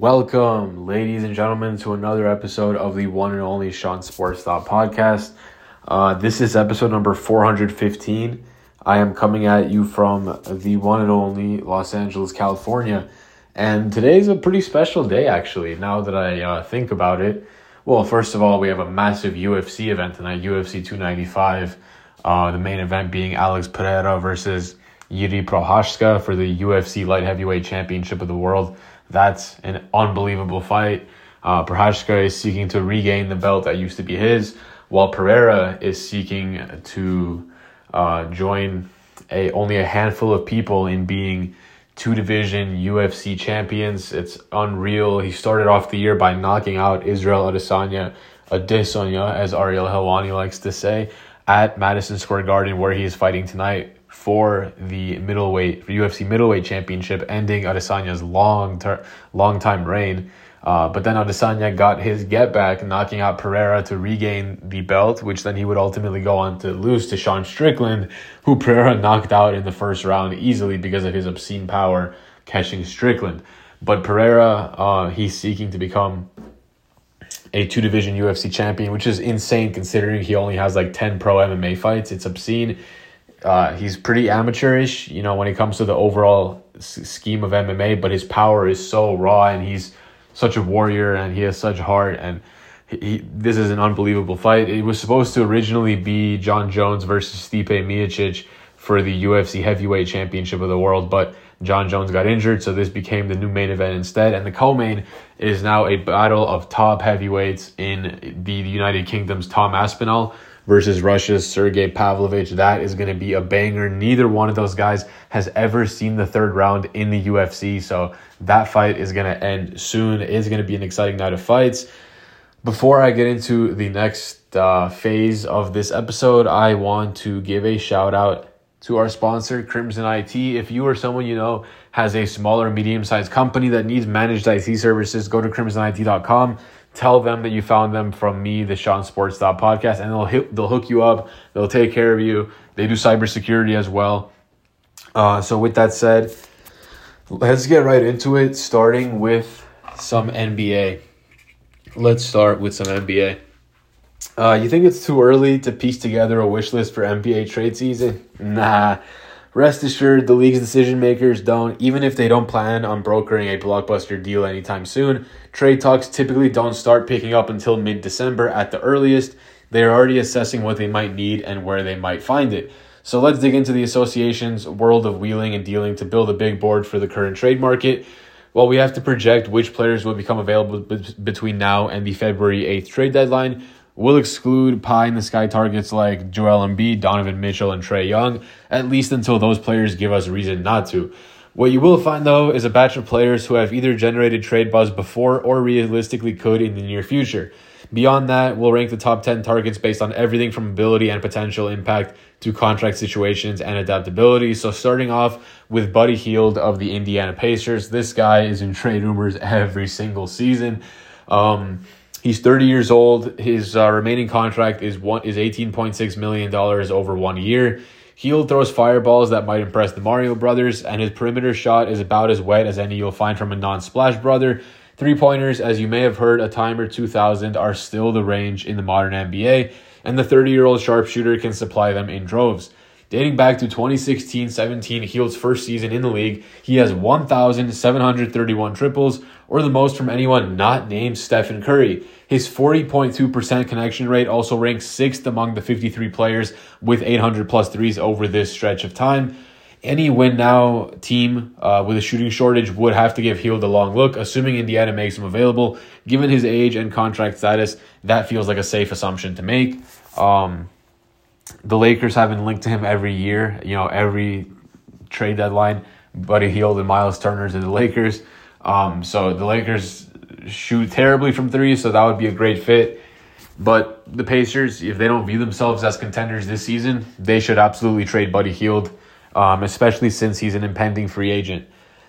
Welcome, ladies and gentlemen, to another episode of the one and only Sean's Sports Stop Podcast. This is episode number 415. I am coming at you from the one and only Los Angeles, California. And today's a pretty special day, actually, now that I think about it. Well, first of all, we have a massive UFC event tonight, UFC 295. The main event being Alex Pereira versus Jiří Procházka for the UFC Light Heavyweight Championship of the World. That's an unbelievable fight. Procházka is seeking to regain the belt that used to be his, while Pereira is seeking to join only a handful of people in being two-division UFC champions. It's unreal. He started off the year by knocking out Israel Adesanya, as Ariel Helwani likes to say, at Madison Square Garden, where he is fighting tonight for the UFC middleweight championship, ending Adesanya's long-time reign. But then Adesanya got his get-back, knocking out Pereira to regain the belt, which then he would ultimately go on to lose to Sean Strickland, who Pereira knocked out in the first round easily because of his obscene power catching Strickland. But Pereira, he's seeking to become a two-division UFC champion, which is insane considering he only has like 10 pro MMA fights. It's obscene. He's pretty amateurish, you know, when it comes to the overall scheme of MMA, but his power is so raw, and he's such a warrior, and he has such heart, and this is an unbelievable fight. It was supposed to originally be Jon Jones versus Stipe Miocic for the UFC Heavyweight Championship of the World, but Jon Jones got injured, so this became the new main event instead, and the co-main is now a battle of top heavyweights in the United Kingdom's Tom Aspinall versus Russia's Sergey Pavlovich. That is going to be a banger. Neither one of those guys has ever seen the third round in the UFC, so that fight is going to end soon. It is going to be an exciting night of fights. Before I get into the next phase of this episode, I want to give a shout out to our sponsor, Crimson IT. If you or someone you know has a small or medium-sized company that needs managed IT services, go to crimsonit.com. Tell them that you found them from me, the Sean Sports Stop Podcast, and they'll hook you up. They'll take care of you. They do cybersecurity as well. So with that said, let's get right into it, starting with some NBA. Let's start with some NBA. You think it's too early to piece together a wish list for NBA trade season? Nah. Rest assured, the league's decision-makers don't, even if they don't plan on brokering a blockbuster deal anytime soon. Trade talks typically don't start picking up until mid-December at the earliest. They are already assessing what they might need and where they might find it. So let's dig into the association's world of wheeling and dealing to build a big board for the current trade market. Well, we have to project which players will become available between now and the February 8th trade deadline. We'll exclude pie-in-the-sky targets like Joel Embiid, Donovan Mitchell, and Trae Young, at least until those players give us reason not to. What you will find, though, is a batch of players who have either generated trade buzz before or realistically could in the near future. Beyond that, we'll rank the top 10 targets based on everything from ability and potential impact to contract situations and adaptability. So starting off with Buddy Hield of the Indiana Pacers. This guy is in trade rumors every single season. He's 30 years old. His remaining contract is $18.6 million over 1 year. Hield throws fireballs that might impress the Mario brothers, and his perimeter shot is about as wet as any you'll find from a non-splash brother. Three-pointers, as you may have heard a time or 2,000, are still the range in the modern NBA, and the 30-year-old sharpshooter can supply them in droves. Dating back to 2016-17, Hield's first season in the league, he has 1,731 triples, or the most from anyone not named Stephen Curry. His 40.2% connection rate also ranks 6th among the 53 players with 800-plus threes over this stretch of time. Any win-now team with a shooting shortage would have to give Hield a long look, assuming Indiana makes him available. Given his age and contract status, that feels like a safe assumption to make. The Lakers have been linked to him every year, you know, every trade deadline. Buddy Hield and Miles Turner to the Lakers. So the Lakers shoot terribly from three, so that would be a great fit. But the Pacers, if they don't view themselves as contenders this season, they should absolutely trade Buddy Hield, especially since he's an impending free agent.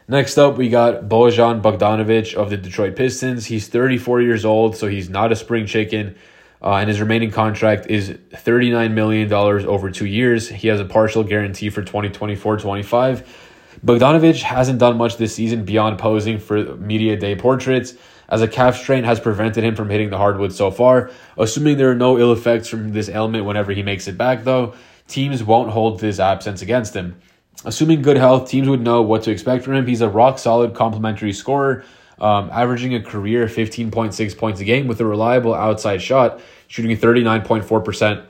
Next up, we got Bojan Bogdanovic of the Detroit Pistons. He's 34 years old, so he's not a spring chicken. And his remaining contract is $39 million over 2 years. He has a partial guarantee for 2024-25. Bogdanovic hasn't done much this season beyond posing for media day portraits, as a calf strain has prevented him from hitting the hardwood so far. Assuming there are no ill effects from this ailment whenever he makes it back, though, teams won't hold this absence against him. Assuming good health, teams would know what to expect from him. He's a rock-solid complementary scorer, averaging a career 15.6 points a game with a reliable outside shot, shooting 39.4%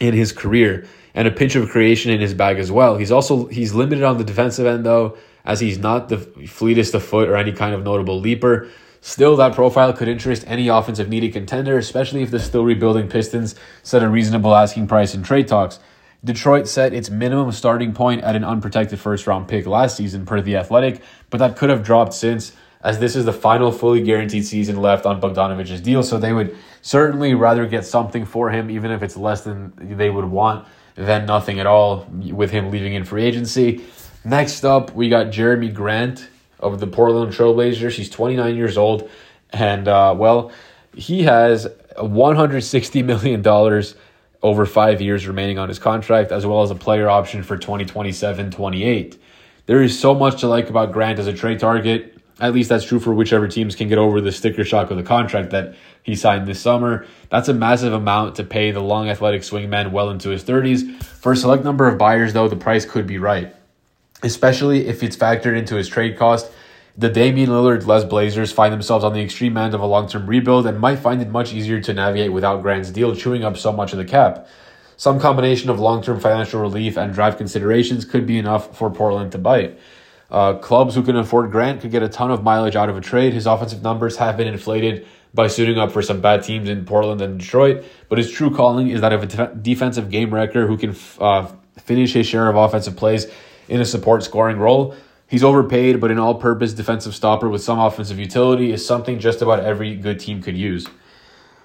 in his career, and a pinch of creation in his bag as well. He's limited on the defensive end, though, as he's not the fleetest of foot or any kind of notable leaper. Still, that profile could interest any offensive-needy contender, especially if the still-rebuilding Pistons set a reasonable asking price in trade talks. Detroit set its minimum starting point at an unprotected first-round pick last season per The Athletic, but that could have dropped since, as this is the final fully guaranteed season left on Bogdanovic's deal, so they would certainly rather get something for him, even if it's less than they would want, than nothing at all with him leaving in free agency. Next up, we got Jeremy Grant of the Portland Trailblazers. He's 29 years old, and he has $160 million over 5 years remaining on his contract, as well as a player option for 2027-28. There is so much to like about Grant as a trade target. At least that's true for whichever teams can get over the sticker shock of the contract that he signed this summer. That's a massive amount to pay the long athletic swingman well into his 30s. For a select number of buyers, though, the price could be right, especially if it's factored into his trade cost. The Damian Lillard-less Blazers find themselves on the extreme end of a long-term rebuild and might find it much easier to navigate without Grant's deal chewing up so much of the cap. Some combination of long-term financial relief and draft considerations could be enough for Portland to bite. Clubs who can afford Grant could get a ton of mileage out of a trade. His offensive numbers have been inflated by suiting up for some bad teams in Portland and Detroit, but his true calling is that of a defensive game wrecker who can finish his share of offensive plays in a support scoring role. He's overpaid, but an all-purpose defensive stopper with some offensive utility is something just about every good team could use.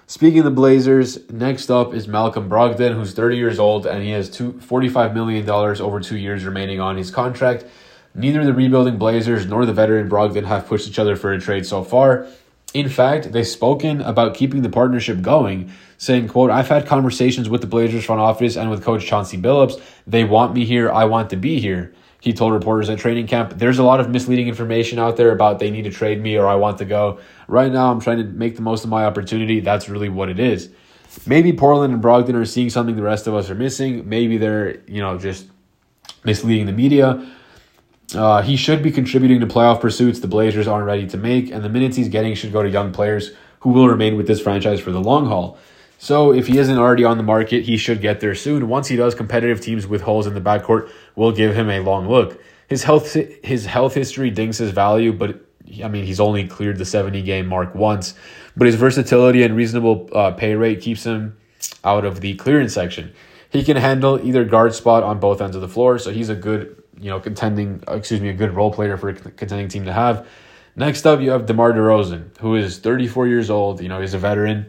Speaking of the Blazers, next up is Malcolm Brogdon, who's 30 years old, and he has $45 million over 2 years remaining on his contract. Neither the rebuilding Blazers nor the veteran Brogdon have pushed each other for a trade so far. In fact, they've spoken about keeping the partnership going, saying, quote, "I've had conversations with the Blazers front office and with Coach Chauncey Billups. They want me here. I want to be here." He told reporters at training camp, "There's a lot of misleading information out there about they need to trade me or I want to go. Right now, I'm trying to make the most of my opportunity. That's really what it is." Maybe Portland and Brogdon are seeing something the rest of us are missing. Maybe they're, just misleading the media. He should be contributing to playoff pursuits the Blazers aren't ready to make, and the minutes he's getting should go to young players who will remain with this franchise for the long haul. So if he isn't already on the market, he should get there soon. Once he does, competitive teams with holes in the backcourt will give him a long look. His health history dings his value, but he's only cleared the 70-game mark once. But his versatility and reasonable pay rate keeps him out of the clearance section. He can handle either guard spot on both ends of the floor, so he's a good good role player for a contending team to have. Next up, you have DeMar DeRozan, who is 34 years old. He's a veteran,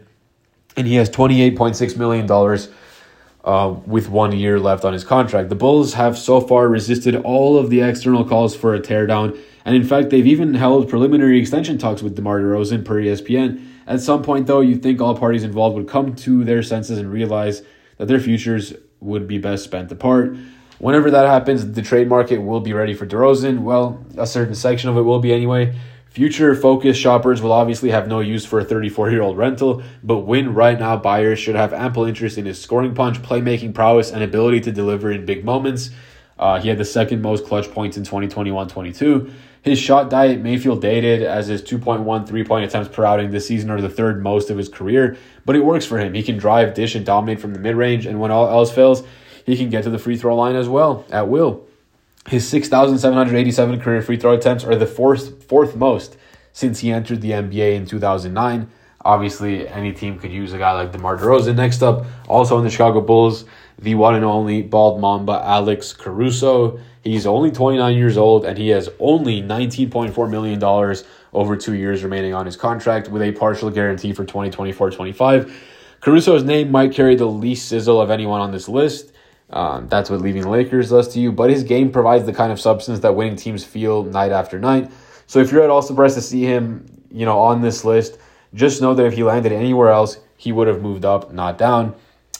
and he has $28.6 million with 1 year left on his contract. The Bulls have so far resisted all of the external calls for a teardown, and in fact, they've even held preliminary extension talks with DeMar DeRozan per ESPN. At some point, though, you'd think all parties involved would come to their senses and realize that their futures would be best spent apart. Whenever that happens, the trade market will be ready for DeRozan. Well, a certain section of it will be anyway. Future-focused shoppers will obviously have no use for a 34-year-old rental, but win-right-now buyers should have ample interest in his scoring punch, playmaking prowess, and ability to deliver in big moments. He had the second most clutch points in 2021-22. His shot diet may feel dated, as his 2.1 three-point attempts per outing this season are the third most of his career, but it works for him. He can drive, dish, and dominate from the mid-range, and when all else fails, he can get to the free throw line as well, at will. His 6,787 career free throw attempts are the fourth most since he entered the NBA in 2009. Obviously, any team could use a guy like DeMar DeRozan. Next up, also in the Chicago Bulls, the one and only bald mamba Alex Caruso. He's only 29 years old, and he has only $19.4 million over 2 years remaining on his contract, with a partial guarantee for 2024-25. Caruso's name might carry the least sizzle of anyone on this list. That's what leaving the Lakers does to you, but his game provides the kind of substance that winning teams feel night after night. So if you're at all surprised to see him, on this list, just know that if he landed anywhere else, he would have moved up, not down.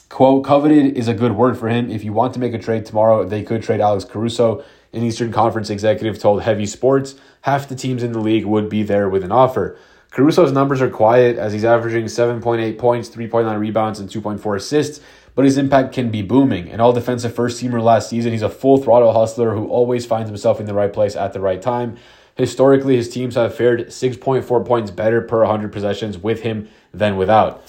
Quote, "Coveted is a good word for him. If you want to make a trade tomorrow, they could trade Alex Caruso. an Eastern Conference executive told Heavy Sports half the teams in the league would be there with an offer. Caruso's numbers are quiet as he's averaging 7.8 points, 3.9 rebounds, and 2.4 assists, but his impact can be booming. An all-defensive first-teamer last season, he's a full-throttle hustler who always finds himself in the right place at the right time. Historically, his teams have fared 6.4 points better per 100 possessions with him than without.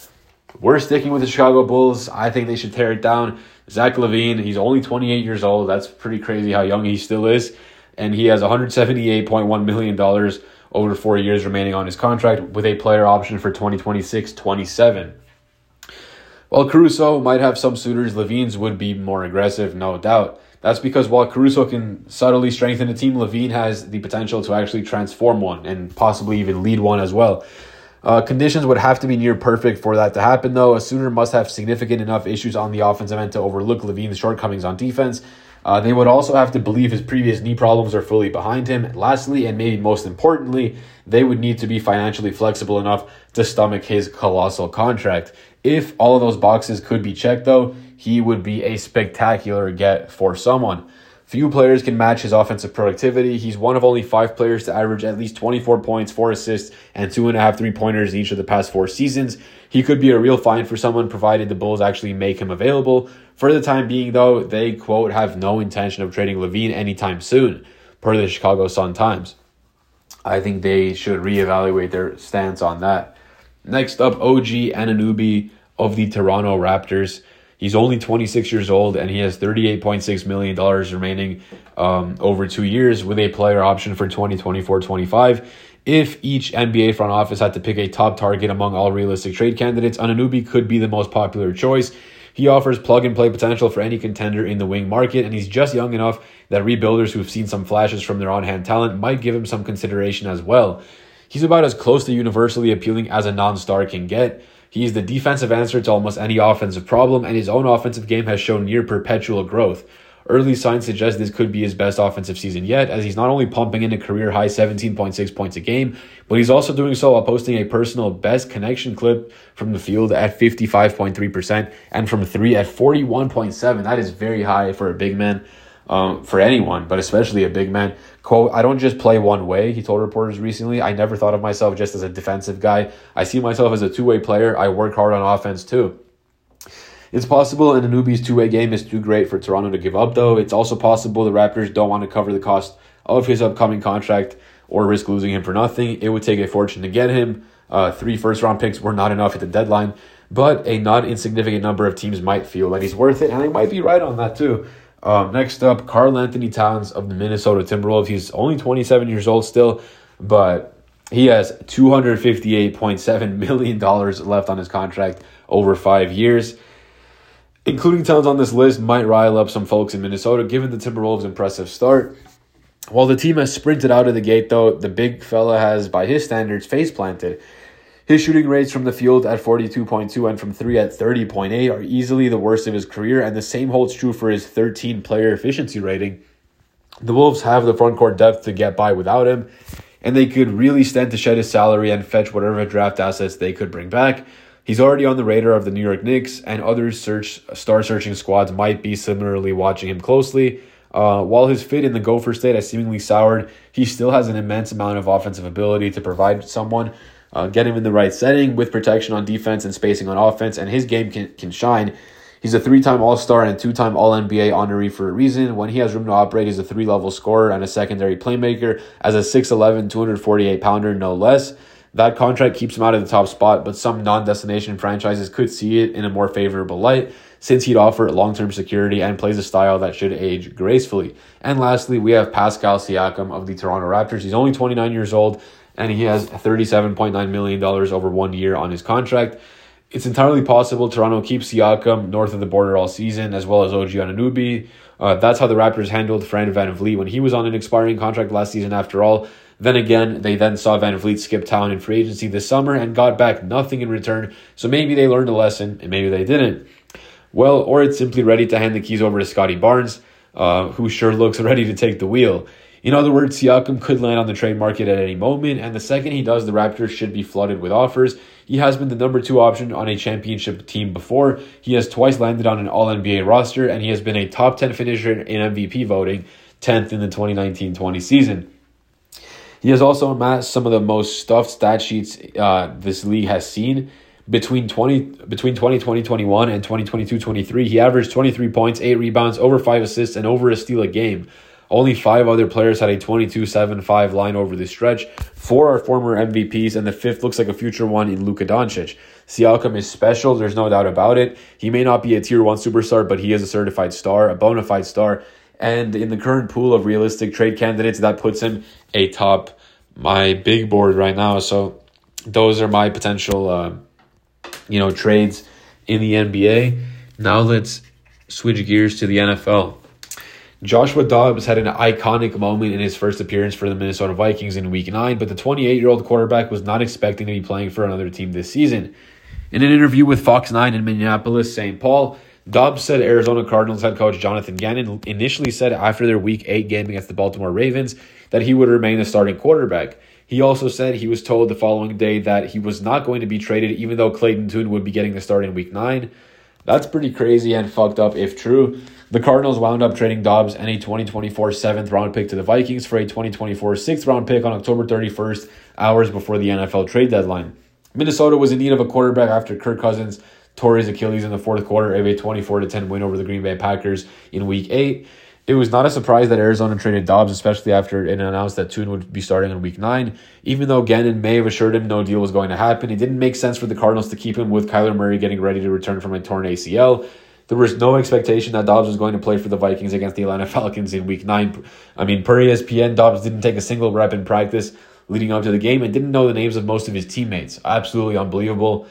We're sticking with the Chicago Bulls. I think they should tear it down. Zach LaVine, he's only 28 years old. That's pretty crazy how young he still is. And he has $178.1 million over 4 years remaining on his contract with a player option for 2026-27. While Caruso might have some suitors, LaVine's would be more aggressive, no doubt. That's because while Caruso can subtly strengthen a team, LaVine has the potential to actually transform one and possibly even lead one as well. Conditions would have to be near perfect for that to happen, though. A suitor must have significant enough issues on the offensive end to overlook LaVine's shortcomings on defense. They would also have to believe his previous knee problems are fully behind him. And lastly, and maybe most importantly, they would need to be financially flexible enough to stomach his colossal contract. If all of those boxes could be checked, though, he would be a spectacular get for someone. Few players can match his offensive productivity. He's one of only five players to average at least 24 points, 4 assists, and 2.5 three-pointers each of the past 4 seasons. He could be a real find for someone provided the Bulls actually make him available. For the time being, though, they, quote, have no intention of trading LaVine anytime soon, per the Chicago Sun-Times. I think they should reevaluate their stance on that. Next up, OG Anunoby of the Toronto Raptors. He's only 26 years old, and he has $38.6 million remaining over 2 years with a player option for 2024-25. If each NBA front office had to pick a top target among all realistic trade candidates, Anunoby could be the most popular choice. He offers plug-and-play potential for any contender in the wing market, and he's just young enough that rebuilders who've seen some flashes from their on-hand talent might give him some consideration as well. He's about as close to universally appealing as a non-star can get. He is the defensive answer to almost any offensive problem, and his own offensive game has shown near perpetual growth. Early signs suggest this could be his best offensive season yet, as he's not only pumping in a career-high 17.6 points a game, but he's also doing so while posting a personal best connection clip from the field at 55.3% and from 3 at 41.7%. That is very high for a big man, for anyone, but especially a big man. Quote, I don't just play one way, he told reporters recently. I never thought of myself just as a defensive guy. I see myself as a two-way player. I work hard on offense too. It's possible and Anunoby's two-way game is too great for Toronto to give up, though. It's also possible the Raptors don't want to cover the cost of his upcoming contract or risk losing him for nothing. It would take a fortune to get him. 3 first-round picks were not enough at the deadline, but a not insignificant number of teams might feel that he's worth it, and they might be right on that too. Next up, Karl Anthony Towns of the Minnesota Timberwolves. He's only 27 years old still, but he has $258.7 million left on his contract over 5 years. Including Towns on this list might rile up some folks in Minnesota, given the Timberwolves' impressive start. While the team has sprinted out of the gate, though, the big fella has, by his standards, face-planted. His shooting rates from the field at 42.2% and from 3 at 30.8% are easily the worst of his career, and the same holds true for his 13-player efficiency rating. The Wolves have the front court depth to get by without him, and they could really stand to shed his salary and fetch whatever draft assets they could bring back. He's already on the radar of the New York Knicks, and other star-searching squads might be similarly watching him closely. While his fit in the Gophers state has seemingly soured, he still has an immense amount of offensive ability to provide someone. Get him in the right setting with protection on defense and spacing on offense, and his game can shine. He's a 3-time All-Star and 2-time All-NBA honoree for a reason. When he has room to operate, he's a 3-level scorer and a secondary playmaker as a 6'11", 248-pounder, no less. That contract keeps him out of the top spot, but some non-destination franchises could see it in a more favorable light since he'd offer long-term security and plays a style that should age gracefully. And lastly, we have Pascal Siakam of the Toronto Raptors. He's only 29 years old, and he has $37.9 million over 1 year on his contract. It's entirely possible Toronto keeps Siakam north of the border all season, as well as OG Anunoby. That's how the Raptors handled Fred Van Vleet when he was on an expiring contract last season after all. Then again, they then saw Van Vleet skip town in free agency this summer and got back nothing in return, so maybe they learned a lesson, and maybe they didn't. Well, or it's simply ready to hand the keys over to Scotty Barnes, who sure looks ready to take the wheel. In other words, Siakam could land on the trade market at any moment, and the second he does, the Raptors should be flooded with offers. He has been the number 2 option on a championship team before. He has twice landed on an All-NBA roster, and he has been a top 10 finisher in MVP voting. 10th in the 2019-20 season. He has also amassed some of the most stuffed stat sheets this league has seen. Between 2020-21 and 2022-23, he averaged 23 points, 8 rebounds, over 5 assists, and over a steal a game. Only 5 other players had a 22-7-5 line over this stretch. 4 are former MVPs, and the 5th looks like a future one in Luka Doncic. Siakam is special, there's no doubt about it. He may not be a Tier 1 superstar, but he is a certified star, a bona fide star. And in the current pool of realistic trade candidates, that puts him atop my big board right now. So those are my potential trades in the NBA. Now let's switch gears to the NFL. Joshua Dobbs had an iconic moment in his first appearance for the Minnesota Vikings in Week 9, but the 28-year-old quarterback was not expecting to be playing for another team this season. In an interview with Fox 9 in Minneapolis, St. Paul, Dobbs said Arizona Cardinals head coach Jonathan Gannon initially said after their Week 8 game against the Baltimore Ravens that he would remain the starting quarterback. He also said he was told the following day that he was not going to be traded, even though Clayton Tune would be getting the start in Week 9. That's pretty crazy and fucked up if true. The Cardinals wound up trading Dobbs and a 2024 7th round pick to the Vikings for a 2024 6th round pick on October 31st, hours before the NFL trade deadline. Minnesota was in need of a quarterback after Kirk Cousins tore his Achilles in the fourth quarter of a 24-10 win over the Green Bay Packers in Week 8. It was not a surprise that Arizona traded Dobbs, especially after it announced that Tune would be starting in Week 9. Even though Gannon may have assured him no deal was going to happen, it didn't make sense for the Cardinals to keep him with Kyler Murray getting ready to return from a torn ACL. There was no expectation that Dobbs was going to play for the Vikings against the Atlanta Falcons in Week 9. Per ESPN, Dobbs didn't take a single rep in practice leading up to the game and didn't know the names of most of his teammates. Absolutely unbelievable.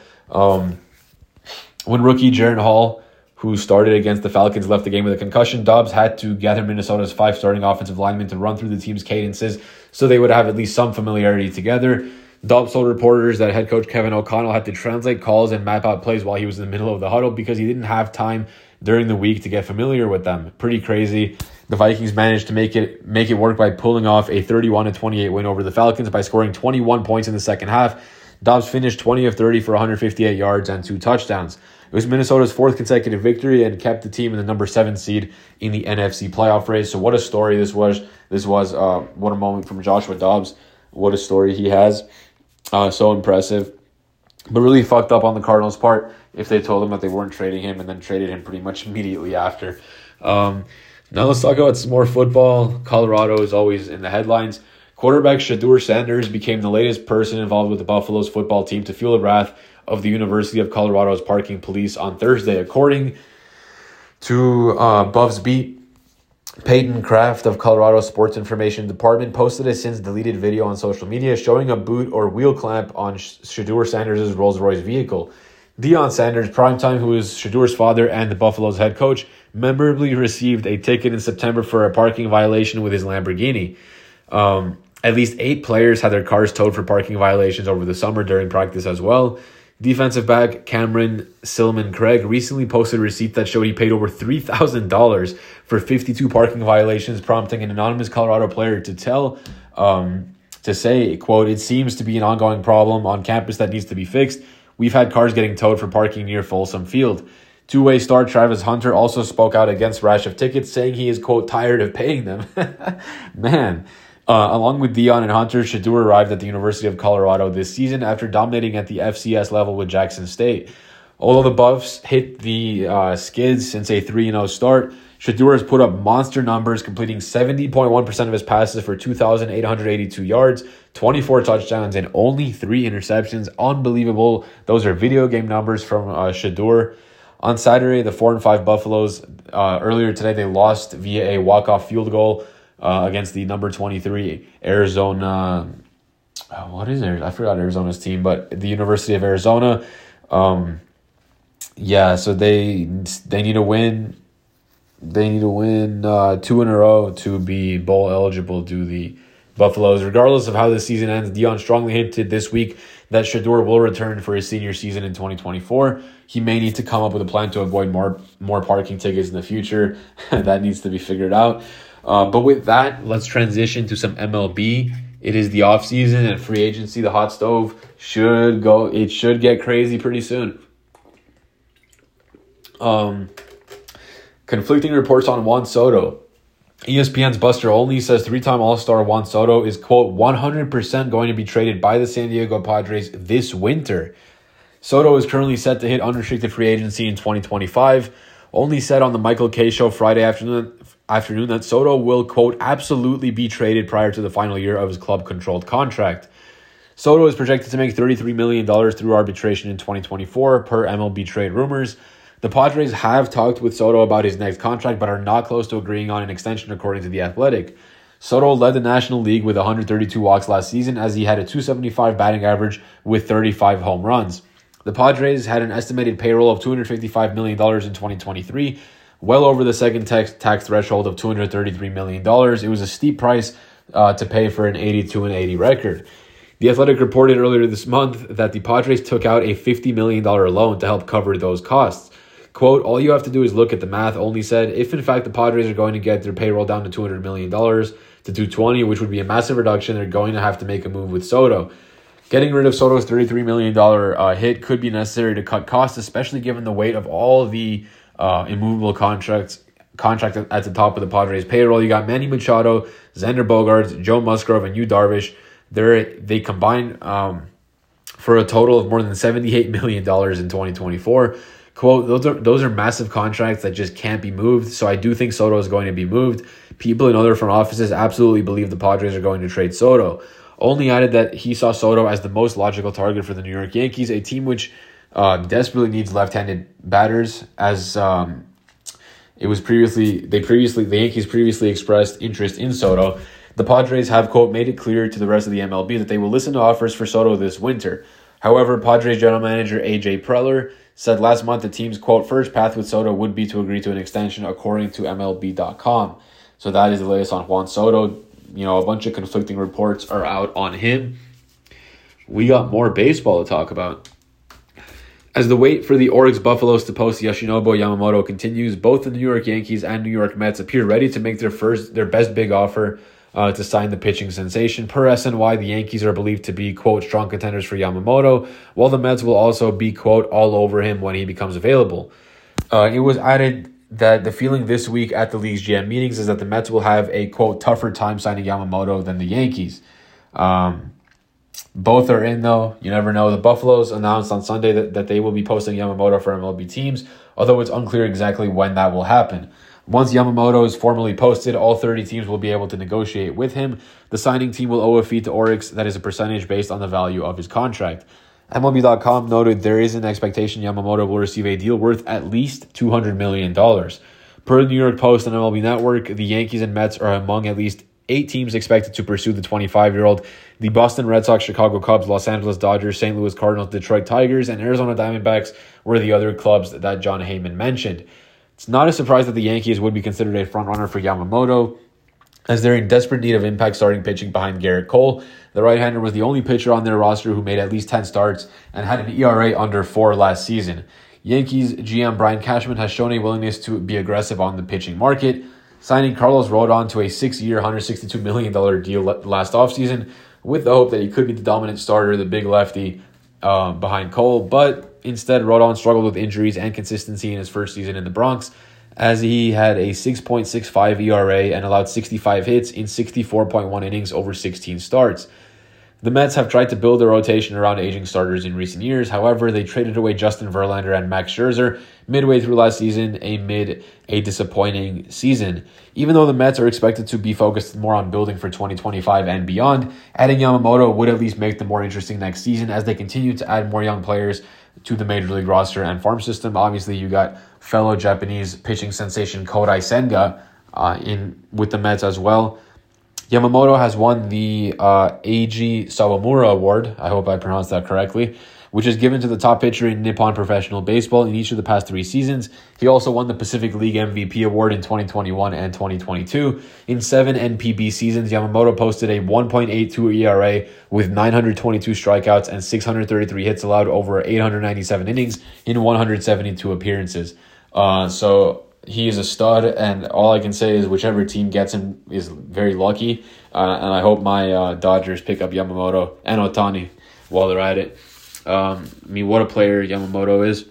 When rookie Jaron Hall, who started against the Falcons, left the game with a concussion, Dobbs had to gather Minnesota's 5 starting offensive linemen to run through the team's cadences so they would have at least some familiarity together. Dobbs told reporters that head coach Kevin O'Connell had to translate calls and map out plays while he was in the middle of the huddle because he didn't have time during the week to get familiar with them. Pretty crazy. The Vikings managed to make it work by pulling off a 31-28 win over the Falcons by scoring 21 points in the second half. Dobbs finished 20 of 30 for 158 yards and 2 touchdowns. It was Minnesota's 4th consecutive victory and kept the team in the number 7 seed in the NFC playoff race. So what a story this was. What a moment from Joshua Dobbs. What a story he has. So impressive. But really fucked up on the Cardinals' part if they told him that they weren't trading him and then traded him pretty much immediately after. Now let's talk about some more football. Colorado is always in the headlines. Quarterback Shadur Sanders became the latest person involved with the Buffalo's football team to feel the wrath of the University of Colorado's parking police on Thursday. According to Buff's beat, Peyton Kraft of Colorado's Sports Information Department posted a since-deleted video on social media showing a boot or wheel clamp on Shadur Sanders' Rolls-Royce vehicle. Deion Sanders, primetime, who is Shadur's father and the Buffalo's head coach, memorably received a ticket in September for a parking violation with his Lamborghini. At least 8 players had their cars towed for parking violations over the summer during practice as well. Defensive back Cameron Sillman-Craig recently posted a receipt that showed he paid over $3,000 for 52 parking violations, prompting an anonymous Colorado player to say, quote, "It seems to be an ongoing problem on campus that needs to be fixed. We've had cars getting towed for parking near Folsom Field." Two-way star Travis Hunter also spoke out against rash of tickets, saying he is, quote, "tired of paying them." Man. Along with Deion and Hunter, Shadur arrived at the University of Colorado this season after dominating at the FCS level with Jackson State. Although the Buffs hit the skids since a 3-0 start, Shadur has put up monster numbers, completing 70.1% of his passes for 2,882 yards, 24 touchdowns, and only 3 interceptions. Unbelievable. Those are video game numbers from Shadur. On Saturday, the 4-5 Buffaloes, earlier today, they lost via a walk-off field goal against the number 23 Arizona, I forgot Arizona's team, but the University of Arizona. So they need a win. They need to win 2 in a row to be bowl eligible to the Buffaloes. Regardless of how the season ends, Deion strongly hinted this week that Shadur will return for his senior season in 2024. He may need to come up with a plan to avoid more parking tickets in the future. That needs to be figured out. But with that, let's transition to some MLB. It is the offseason and free agency. The hot stove should get crazy pretty soon. Conflicting reports on Juan Soto. ESPN's Buster Olney says three-time All-Star Juan Soto is, quote, 100% going to be traded by the San Diego Padres this winter. Soto is currently set to hit unrestricted free agency in 2025. Olney said on the Michael K. Show Friday afternoon that Soto will, quote, absolutely be traded prior to the final year of his club-controlled contract. Soto is projected to make $33 million through arbitration in 2024, per MLB trade rumors. The Padres have talked with Soto about his next contract, but are not close to agreeing on an extension, according to The Athletic. Soto led the National League with 132 walks last season, as he had a .275 batting average with 35 home runs. The Padres had an estimated payroll of $255 million in 2023, well over the second tax threshold of $233 million. It was a steep price to pay for an 82-80 record. The Athletic reported earlier this month that the Padres took out a $50 million loan to help cover those costs. Quote, all you have to do is look at the math, Olney said. If, in fact, the Padres are going to get their payroll down to $200 million to $220, which would be a massive reduction, they're going to have to make a move with Soto. Getting rid of Soto's $33 million hit could be necessary to cut costs, especially given the weight of all the immovable contract at the top of the Padres' payroll. You got Manny Machado, Xander Bogaerts, Joe Musgrove, and Yu Darvish. They combine for a total of more than $78 million in 2024. Quote, those are massive contracts that just can't be moved, so I do think Soto is going to be moved. People in other front offices absolutely believe the Padres are going to trade Soto. Olney added that he saw Soto as the most logical target for the New York Yankees, a team which desperately needs left-handed batters, as the Yankees previously expressed interest in Soto. The Padres have, quote, made it clear to the rest of the MLB that they will listen to offers for Soto this winter. However, Padres general manager AJ Preller said last month the team's, quote, first path with Soto would be to agree to an extension, according to MLB.com. So that is the latest on Juan Soto. You know, a bunch of conflicting reports are out on him. We got more baseball to talk about. As the wait for the Oryx Buffaloes to post Yoshinobu Yamamoto continues, both the New York Yankees and New York Mets appear ready to make their best big offer to sign the pitching sensation. Per SNY, the Yankees are believed to be, quote, strong contenders for Yamamoto, while the Mets will also be, quote, all over him when he becomes available. It was added that the feeling this week at the league's GM meetings is that the Mets will have a, quote, tougher time signing Yamamoto than the Yankees. Both are in, though. You never know. The Buffaloes announced on Sunday that they will be posting Yamamoto for MLB teams, although it's unclear exactly when that will happen. Once Yamamoto is formally posted, all 30 teams will be able to negotiate with him. The signing team will owe a fee to Oryx that is a percentage based on the value of his contract. MLB.com noted there is an expectation Yamamoto will receive a deal worth at least $200 million. Per the New York Post and MLB Network, the Yankees and Mets are among at least 8 teams expected to pursue the 25-year-old. The Boston Red Sox, Chicago Cubs, Los Angeles Dodgers, St. Louis Cardinals, Detroit Tigers, and Arizona Diamondbacks were the other clubs that John Heyman mentioned. It's not a surprise that the Yankees would be considered a frontrunner for Yamamoto, as they're in desperate need of impact starting pitching behind Garrett Cole. The right-hander was the only pitcher on their roster who made at least 10 starts and had an ERA under 4 last season. Yankees GM Brian Cashman has shown a willingness to be aggressive on the pitching market, signing Carlos Rodon to a 6-year, $162 million deal last offseason with the hope that he could be the dominant starter, the big lefty behind Cole, but instead, Rodon struggled with injuries and consistency in his first season in the Bronx, as he had a 6.65 ERA and allowed 65 hits in 64.1 innings over 16 starts. The Mets have tried to build a rotation around aging starters in recent years. However, they traded away Justin Verlander and Max Scherzer midway through last season amid a disappointing season. Even though the Mets are expected to be focused more on building for 2025 and beyond, adding Yamamoto would at least make them more interesting next season as they continue to add more young players to the Major League roster and farm system. Obviously, you got fellow Japanese pitching sensation Kodai Senga with the Mets as well. Yamamoto has won the Eiji Sawamura Award, I hope I pronounced that correctly, which is given to the top pitcher in Nippon Professional Baseball in each of the past 3 seasons. He also won the Pacific League MVP Award in 2021 and 2022. In 7 NPB seasons, Yamamoto posted a 1.82 ERA with 922 strikeouts and 633 hits allowed over 897 innings in 172 appearances. So he is a stud, and all I can say is whichever team gets him is very lucky. And I hope my Dodgers pick up Yamamoto and Ohtani while they're at it. I mean, what a player Yamamoto is.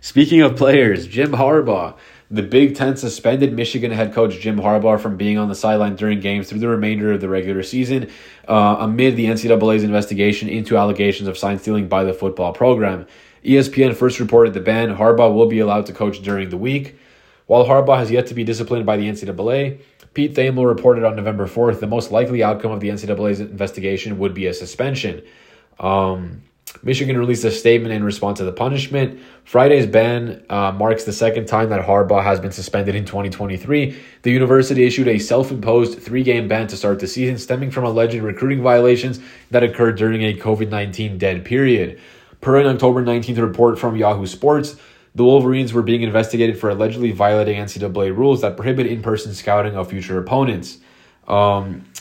Speaking of players, Jim Harbaugh. The Big Ten suspended Michigan head coach Jim Harbaugh from being on the sideline during games through the remainder of the regular season amid the NCAA's investigation into allegations of sign stealing by the football program. ESPN first reported the ban. Harbaugh will be allowed to coach during the week. While Harbaugh has yet to be disciplined by the NCAA, Pete Thamel reported on November 4th the most likely outcome of the NCAA's investigation would be a suspension. Michigan released a statement in response to the punishment. Friday's ban marks the second time that Harbaugh has been suspended in 2023. The university issued a self-imposed three-game ban to start the season, stemming from alleged recruiting violations that occurred during a COVID-19 dead period. Per an October 19th report from Yahoo Sports, the Wolverines were being investigated for allegedly violating NCAA rules that prohibit in-person scouting of future opponents.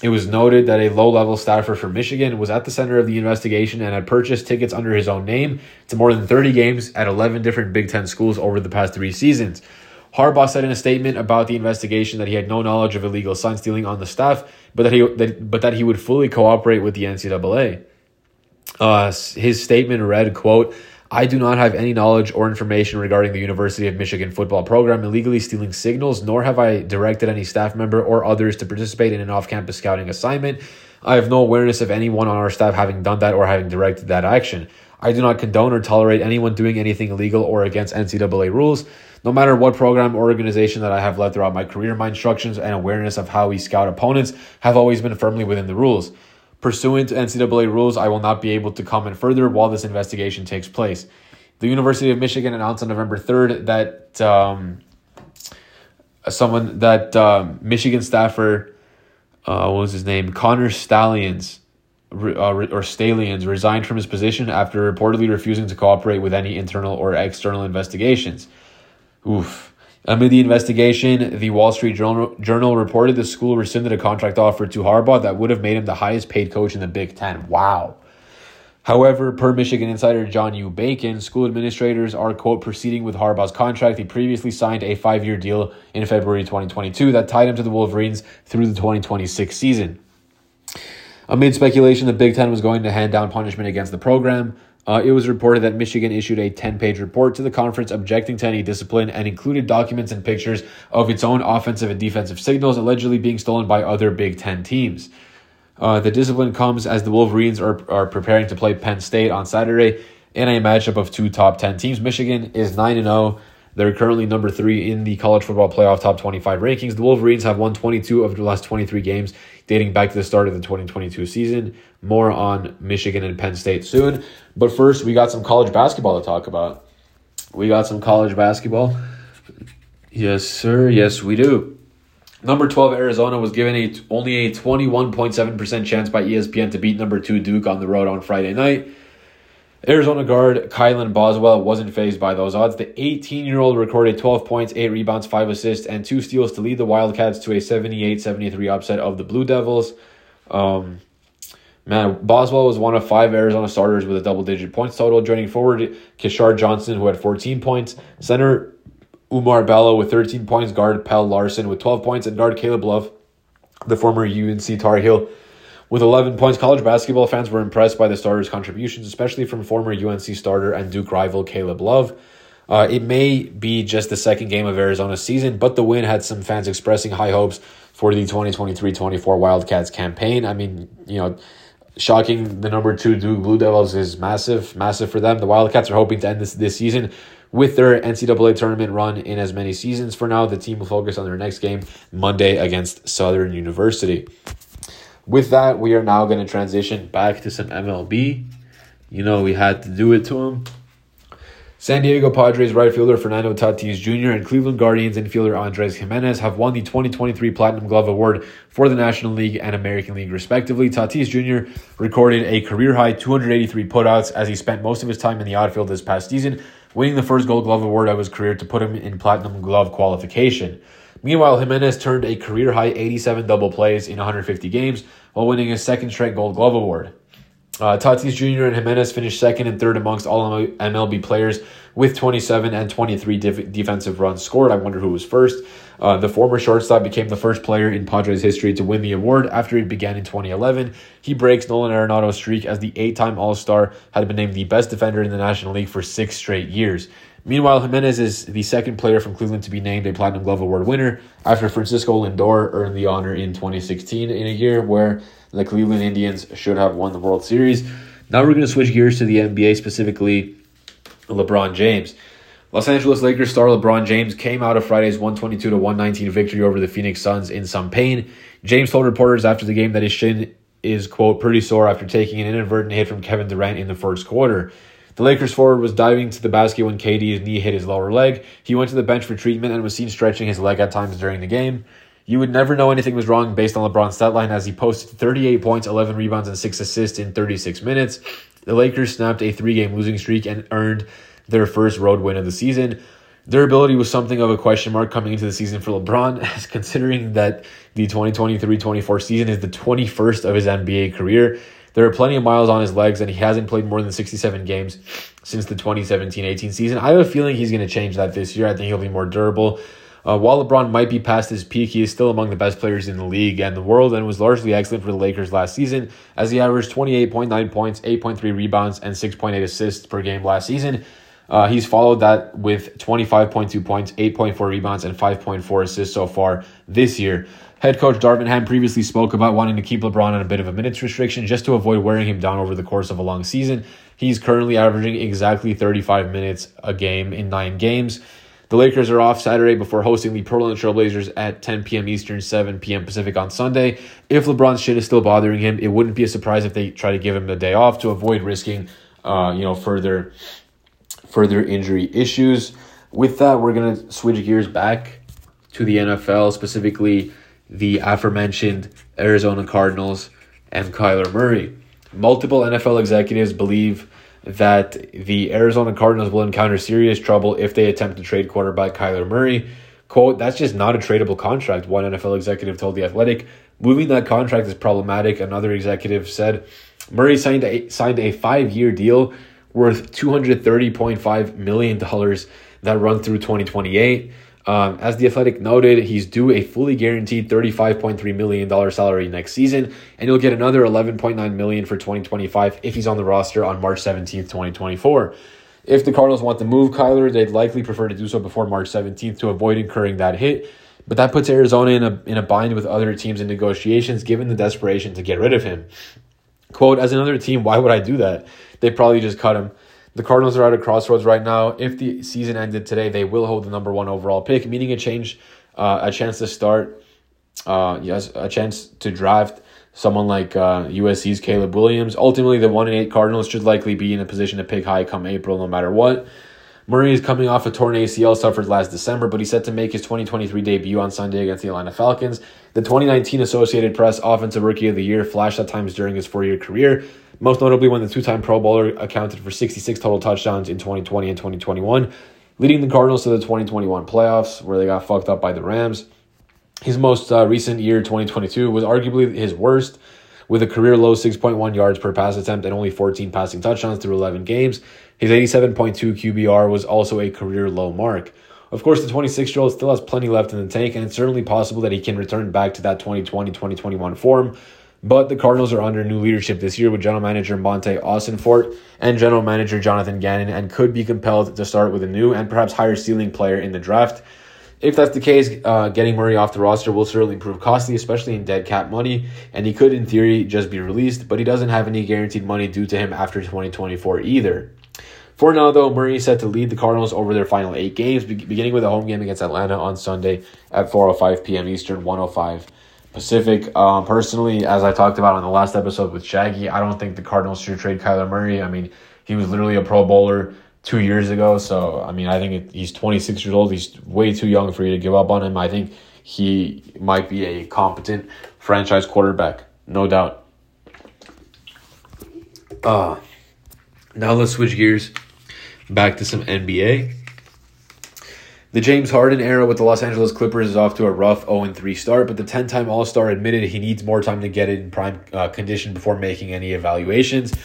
It was noted that a low-level staffer from Michigan was at the center of the investigation and had purchased tickets under his own name to more than 30 games at 11 different Big Ten schools over the past three seasons. Harbaugh said in a statement about the investigation that he had no knowledge of illegal sign stealing on the staff, but that he would fully cooperate with the NCAA. His statement read, quote, "I do not have any knowledge or information regarding the University of Michigan football program illegally stealing signals, nor have I directed any staff member or others to participate in an off-campus scouting assignment. I have no awareness of anyone on our staff having done that or having directed that action. I do not condone or tolerate anyone doing anything illegal or against NCAA rules. No matter what program or organization that I have led throughout my career, my instructions and awareness of how we scout opponents have always been firmly within the rules. Pursuant to NCAA rules, I will not be able to comment further while this investigation takes place." The University of Michigan announced on November 3rd that Michigan staffer, what was his name, Connor Stallions, or Stallions, resigned from his position after reportedly refusing to cooperate with any internal or external investigations. Oof. Amid the investigation, the Wall Street Journal reported the school rescinded a contract offer to Harbaugh that would have made him the highest-paid coach in the Big Ten. Wow. However, per Michigan insider John U. Bacon, school administrators are, quote, proceeding with Harbaugh's contract. He previously signed a five-year deal in February 2022 that tied him to the Wolverines through the 2026 season. Amid speculation, the Big Ten was going to hand down punishment against the program. It was reported that Michigan issued a 10-page report to the conference objecting to any discipline and included documents and pictures of its own offensive and defensive signals allegedly being stolen by other Big Ten teams. The discipline comes as the Wolverines are preparing to play Penn State on Saturday in a matchup of two top 10 teams. Michigan is 9-0. They're currently number 3 in the college football playoff top 25 rankings. The Wolverines have won 22 of the last 23 games dating back to the start of the 2022 season. More on Michigan and Penn State soon. But first, we got some college basketball to talk about. We got some college basketball. Yes, sir. Yes, we do. Number 12, Arizona, was given only a 21.7% chance by ESPN to beat number 2 Duke on the road on Friday night. Arizona guard Kylan Boswell wasn't fazed by those odds. The 18-year-old recorded 12 points, 8 rebounds, 5 assists, and 2 steals to lead the Wildcats to a 78-73 upset of the Blue Devils. Boswell was one of 5 Arizona starters with a double-digit points total, joining forward Kishar Johnson, who had 14 points, center Umar Bello with 13 points, guard Pell Larson with 12 points, and guard Caleb Love, the former UNC Tar Heel, with 11 points. College basketball fans were impressed by the starters' contributions, especially from former UNC starter and Duke rival Caleb Love. It may be just the second game of Arizona's season, but the win had some fans expressing high hopes for the 2023-24 Wildcats campaign. I mean, you know, shocking the number 2 Duke Blue Devils is massive, massive for them. The Wildcats are hoping to end this season with their NCAA tournament run in as many seasons. For now, the team will focus on their next game Monday against Southern University. With that, we are now going to transition back to some MLB. You know, we had to do it to him. San Diego Padres right fielder Fernando Tatis Jr. and Cleveland Guardians infielder Andrés Giménez have won the 2023 Platinum Glove Award for the National League and American League, respectively. Tatis Jr. recorded a career-high 283 putouts as he spent most of his time in the outfield this past season, winning the first Gold Glove Award of his career to put him in Platinum Glove qualification. Meanwhile, Giménez turned a career-high 87 double plays in 150 games while winning his second straight Gold Glove Award. Tatis Jr. and Jimenez finished second and third amongst all MLB players with 27 and 23 defensive runs scored. I wonder who was first. The former shortstop became the first player in Padres history to win the award after it began in 2011. He breaks Nolan Arenado's streak as the 8-time All-Star had been named the best defender in the National League for 6 straight years. Meanwhile, Jimenez is the second player from Cleveland to be named a Platinum Glove Award winner after Francisco Lindor earned the honor in 2016 in a year where the Cleveland Indians should have won the World Series. Now we're going to switch gears to the NBA, specifically LeBron James. Los Angeles Lakers star LeBron James came out of Friday's 122-119 victory over the Phoenix Suns in some pain. James told reporters after the game that his shin is, quote, pretty sore after taking an inadvertent hit from Kevin Durant in the first quarter. The Lakers forward was diving to the basket when KD's knee hit his lower leg. He went to the bench for treatment and was seen stretching his leg at times during the game. You would never know anything was wrong based on LeBron's stat line as he posted 38 points, 11 rebounds, and 6 assists in 36 minutes. The Lakers snapped a 3-game losing streak and earned their first road win of the season. Their ability was something of a question mark coming into the season for LeBron, as considering that the 2023-24 season is the 21st of his NBA career. There are plenty of miles on his legs, and he hasn't played more than 67 games since the 2017-18 season. I have a feeling he's going to change that this year. I think he'll be more durable. While LeBron might be past his peak, he is still among the best players in the league and the world and was largely excellent for the Lakers last season as he averaged 28.9 points, 8.3 rebounds, and 6.8 assists per game last season. He's followed that with 25.2 points, 8.4 rebounds, and 5.4 assists so far this year. Head coach Darvin Ham previously spoke about wanting to keep LeBron on a bit of a minutes restriction just to avoid wearing him down over the course of a long season. He's currently averaging exactly 35 minutes a game in 9 games. The Lakers are off Saturday before hosting the Portland Trailblazers at 10 p.m. Eastern, 7 p.m. Pacific on Sunday. If LeBron's shit is still bothering him, it wouldn't be a surprise if they try to give him the day off to avoid risking further injury issues. With that, we're going to switch gears back to the NFL, specifically the aforementioned Arizona Cardinals and Kyler Murray. Multiple NFL executives believe that the Arizona Cardinals will encounter serious trouble if they attempt to trade quarterback Kyler Murray. Quote, that's just not a tradable contract, one NFL executive told The Athletic. Moving that contract is problematic, another executive said. Murray signed a 5-year deal worth $230.5 million that runs through 2028. As The Athletic noted, he's due a fully guaranteed $35.3 million salary next season, and he'll get another $11.9 million for 2025 if he's on the roster on March 17th, 2024. If the Cardinals want to move Kyler, they'd likely prefer to do so before March 17th to avoid incurring that hit, but that puts Arizona in a bind with other teams in negotiations given the desperation to get rid of him. Quote, as another team, why would I do that? They probably just cut him. The Cardinals are at a crossroads right now. If the season ended today, they will hold the number 1 overall pick, meaning a chance to draft someone like USC's Caleb Williams. Ultimately, the 1-8 Cardinals should likely be in a position to pick high come April no matter what. Murray is coming off a torn ACL suffered last December, but he's set to make his 2023 debut on Sunday against the Atlanta Falcons. The 2019 Associated Press Offensive Rookie of the Year flashed at times during his 4-year career, most notably when the 2-time Pro Bowler accounted for 66 total touchdowns in 2020 and 2021, leading the Cardinals to the 2021 playoffs, where they got fucked up by the Rams. His most recent year, 2022, was arguably his worst, with a career-low 6.1 yards per pass attempt and only 14 passing touchdowns through 11 games. His 87.2 QBR was also a career-low mark. Of course, the 26-year-old still has plenty left in the tank, and it's certainly possible that he can return back to that 2020-2021 form, but the Cardinals are under new leadership this year with General Manager Monte Austinfort and General Manager Jonathan Gannon, and could be compelled to start with a new and perhaps higher-ceiling player in the draft. If that's the case, getting Murray off the roster will certainly prove costly, especially in dead cap money, and he could, in theory, just be released, but he doesn't have any guaranteed money due to him after 2024 either. For now, though, Murray is set to lead the Cardinals over their final 8 games, beginning with a home game against Atlanta on Sunday at 4:05 p.m. Eastern, 1:05 Pacific. Personally, as I talked about on the last episode with Shaggy, I don't think the Cardinals should trade Kyler Murray. I mean, he was literally a Pro Bowler 2 years ago, so I mean, I think he's 26 years old. He's way too young for you to give up on him. I think he might be a competent franchise quarterback, no doubt. Now let's switch gears back to some NBA. The James Harden era with the Los Angeles Clippers is off to a rough 0-3 start, but the 10-time All-Star admitted he needs more time to get it in prime condition before making any evaluations.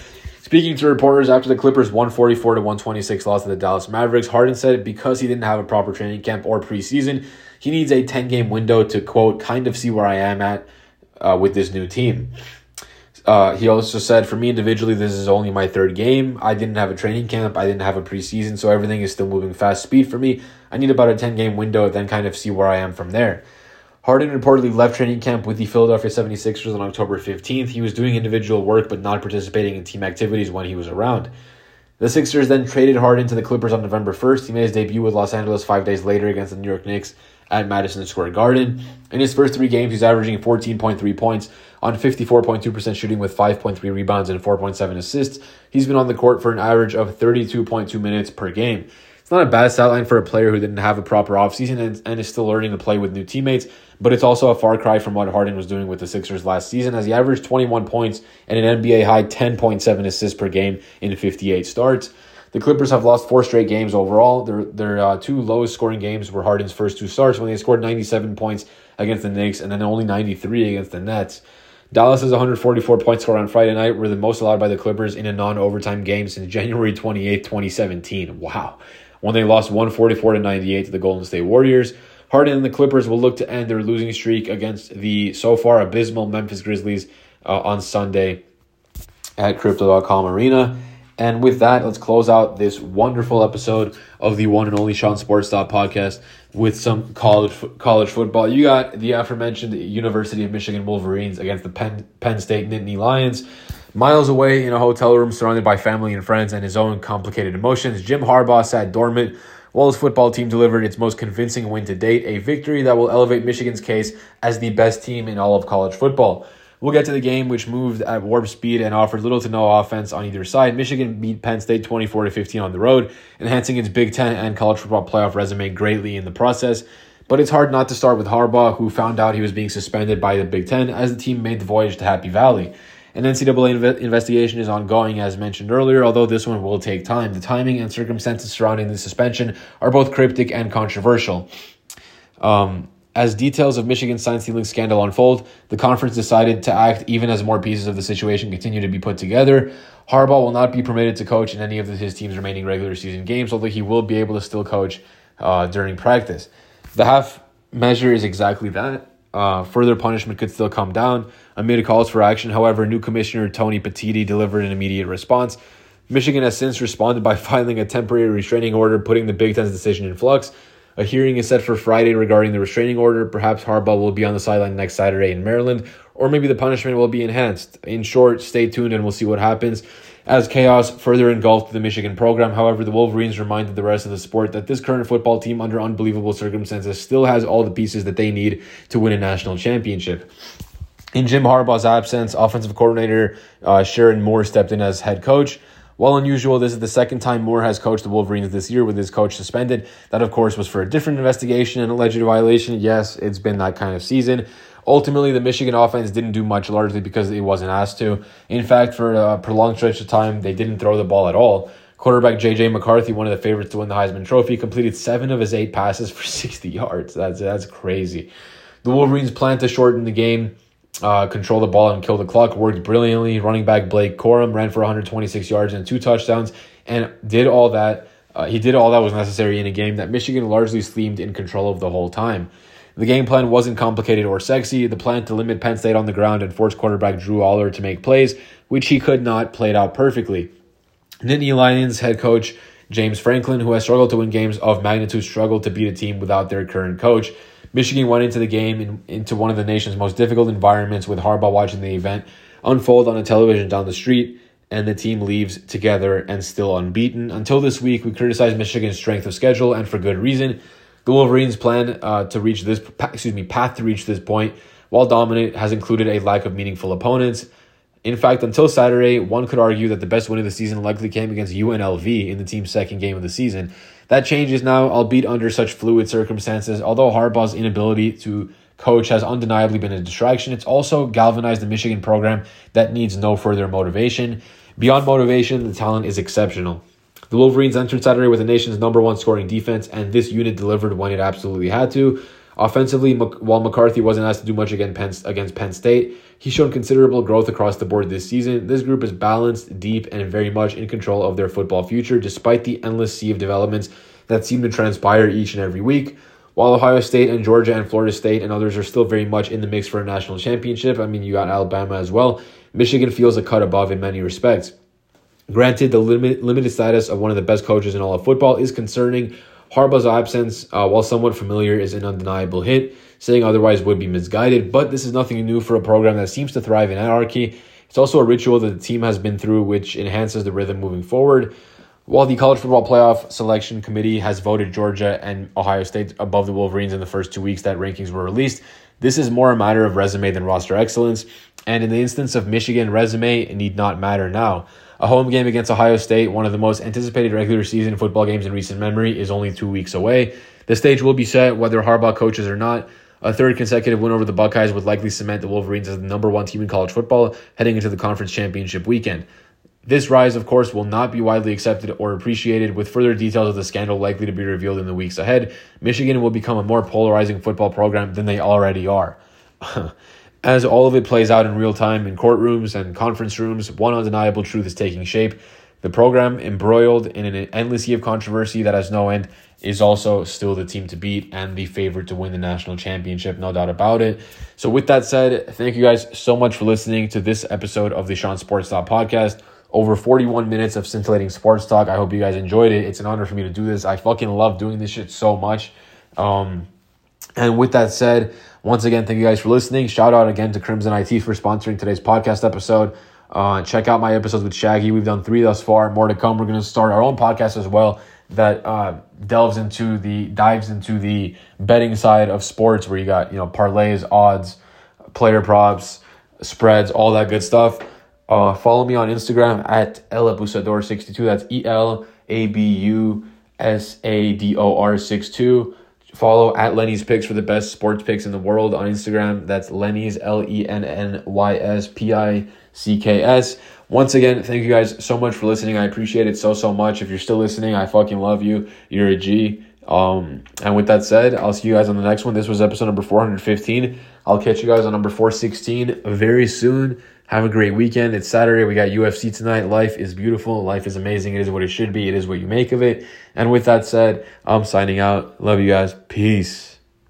Speaking to reporters after the Clippers' 144-126 loss to the Dallas Mavericks, Harden said because he didn't have a proper training camp or preseason, he needs a 10-game window to, quote, kind of see where I am at with this new team. He also said, for me individually, this is only my third game. I didn't have a training camp. I didn't have a preseason, so everything is still moving fast speed for me. I need about a 10-game window and then kind of see where I am from there. Harden reportedly left training camp with the Philadelphia 76ers on October 15th. He was doing individual work but not participating in team activities when he was around. The Sixers then traded Harden to the Clippers on November 1st. He made his debut with Los Angeles 5 days later against the New York Knicks at Madison Square Garden. In his first three games, he's averaging 14.3 points on 54.2% shooting with 5.3 rebounds and 4.7 assists. He's been on the court for an average of 32.2 minutes per game. It's not a bad stat line for a player who didn't have a proper offseason and is still learning to play with new teammates, but it's also a far cry from what Harden was doing with the Sixers last season, as he averaged 21 points and an NBA-high 10.7 assists per game in 58 starts. The Clippers have lost four straight games overall. Their two lowest scoring games were Harden's first two starts, when they scored 97 points against the Knicks and then only 93 against the Nets. Dallas' 144-point score on Friday night were the most allowed by the Clippers in a non-overtime game since January 28, 2017. Wow. When they lost 144-98 to the Golden State Warriors. Harden and the Clippers will look to end their losing streak against the so far abysmal Memphis Grizzlies on Sunday at Crypto.com Arena. And with that, let's close out this wonderful episode of the one and only Sean's Sports Stop Podcast with some college football. You got the aforementioned University of Michigan Wolverines against the Penn State Nittany Lions. Miles away in a hotel room surrounded by family and friends and his own complicated emotions, Jim Harbaugh sat dormant while his football team delivered its most convincing win to date, a victory that will elevate Michigan's case as the best team in all of college football. We'll get to the game, which moved at warp speed and offered little to no offense on either side. Michigan beat Penn State 24-15 on the road, enhancing its Big Ten and college football playoff resume greatly in the process. But it's hard not to start with Harbaugh, who found out he was being suspended by the Big Ten as the team made the voyage to Happy Valley. An NCAA investigation is ongoing, as mentioned earlier, although this one will take time. The timing and circumstances surrounding the suspension are both cryptic and controversial. As details of Michigan's sign stealing scandal unfold, the conference decided to act even as more pieces of the situation continue to be put together. Harbaugh will not be permitted to coach in any of his team's remaining regular season games, although he will be able to still coach during practice. The half measure is exactly that. Further punishment could still come down. Amid calls for action, however, new commissioner Tony Petitti delivered an immediate response. Michigan has since responded by filing a temporary restraining order, putting the Big Ten's decision in flux. A hearing is set for Friday regarding the restraining order. Perhaps Harbaugh will be on the sideline next Saturday in Maryland, or maybe the punishment will be enhanced. In short, stay tuned and we'll see what happens as chaos further engulfed the Michigan program. However, the Wolverines reminded the rest of the sport that this current football team, under unbelievable circumstances, still has all the pieces that they need to win a national championship. In Jim Harbaugh's absence, offensive coordinator Sharon Moore stepped in as head coach. While unusual, this is the second time Moore has coached the Wolverines this year with his coach suspended. That, of course, was for a different investigation and alleged violation. Yes, it's been that kind of season. Ultimately, the Michigan offense didn't do much, largely because it wasn't asked to. In fact, for a prolonged stretch of time, they didn't throw the ball at all. Quarterback J.J. McCarthy, one of the favorites to win the Heisman Trophy, completed 7 of his 8 passes for 60 yards. That's crazy. The Wolverines' plan to shorten the game, control the ball and kill the clock, worked brilliantly. Running back Blake Corum ran for 126 yards and 2 touchdowns and did all that. He did all that was necessary in a game that Michigan largely seemed in control of the whole time. The game plan wasn't complicated or sexy. The plan to limit Penn State on the ground and force quarterback Drew Aller to make plays, which he could not, played out perfectly. Nittany Lions head coach James Franklin, who has struggled to win games of magnitude, struggled to beat a team without their current coach. Michigan went into the game into one of the nation's most difficult environments, with Harbaugh watching the event unfold on a television down the street, and the team leaves together and still unbeaten. Until this week, we criticized Michigan's strength of schedule, and for good reason. The Wolverines' plan path to reach this point, while dominant, has included a lack of meaningful opponents. In fact, until Saturday, one could argue that the best win of the season likely came against UNLV in the team's second game of the season. That changes now, albeit under such fluid circumstances. Although Harbaugh's inability to coach has undeniably been a distraction, it's also galvanized the Michigan program that needs no further motivation. Beyond motivation, the talent is exceptional. The Wolverines entered Saturday with the nation's number one scoring defense, and this unit delivered when it absolutely had to. Offensively, while McCarthy wasn't asked to do much against Penn State, he's shown considerable growth across the board this season. This group is balanced, deep, and very much in control of their football future, despite the endless sea of developments that seem to transpire each and every week. While Ohio State and Georgia and Florida State and others are still very much in the mix for a national championship, I mean, you got Alabama as well, Michigan feels a cut above in many respects. Granted, the limited status of one of the best coaches in all of football is concerning. Harbaugh's absence, while somewhat familiar, is an undeniable hit. Saying otherwise would be misguided, but this is nothing new for a program that seems to thrive in anarchy. It's also a ritual that the team has been through, which enhances the rhythm moving forward. While the College Football Playoff Selection Committee has voted Georgia and Ohio State above the Wolverines in the first 2 weeks that rankings were released, this is more a matter of resume than roster excellence. And in the instance of Michigan, resume need not matter now. A home game against Ohio State, one of the most anticipated regular season football games in recent memory, is only 2 weeks away. The stage will be set whether Harbaugh coaches or not. A third consecutive win over the Buckeyes would likely cement the Wolverines as the number one team in college football heading into the conference championship weekend. This rise, of course, will not be widely accepted or appreciated, with further details of the scandal likely to be revealed in the weeks ahead. Michigan will become a more polarizing football program than they already are. As all of it plays out in real time in courtrooms and conference rooms, one undeniable truth is taking shape. The program, embroiled in an endless sea of controversy that has no end, is also still the team to beat and the favorite to win the national championship, no doubt about it. So with that said, thank you guys so much for listening to this episode of the Sean's Sports Stop Podcast. Over 41 minutes of scintillating sports talk. I hope you guys enjoyed it. It's an honor for me to do this. I fucking love doing this shit so much. And with that said, once again, thank you guys for listening. Shout out again to Crimson IT for sponsoring today's podcast episode. Check out my episodes with Shaggy. We've done 3 thus far. More to come. We're going to start our own podcast as well that dives into the betting side of sports, where you got, parlays, odds, player props, spreads, all that good stuff. Follow me on Instagram at elabusador62. That's elabusador62. Follow at Lenny's Picks for the best sports picks in the world on Instagram. That's Lenny's, Lennyspics. Once again, thank you guys so much for listening. I appreciate it so much. If you're still listening, I fucking love you. You're a G. And with that said, I'll see you guys on the next one. This was episode number 415. I'll catch you guys on number 416 very soon. Have a great weekend. It's Saturday. We got UFC tonight. Life is beautiful. Life is amazing. It is what it should be. It is what you make of it. And with that said, I'm signing out. Love you guys. Peace.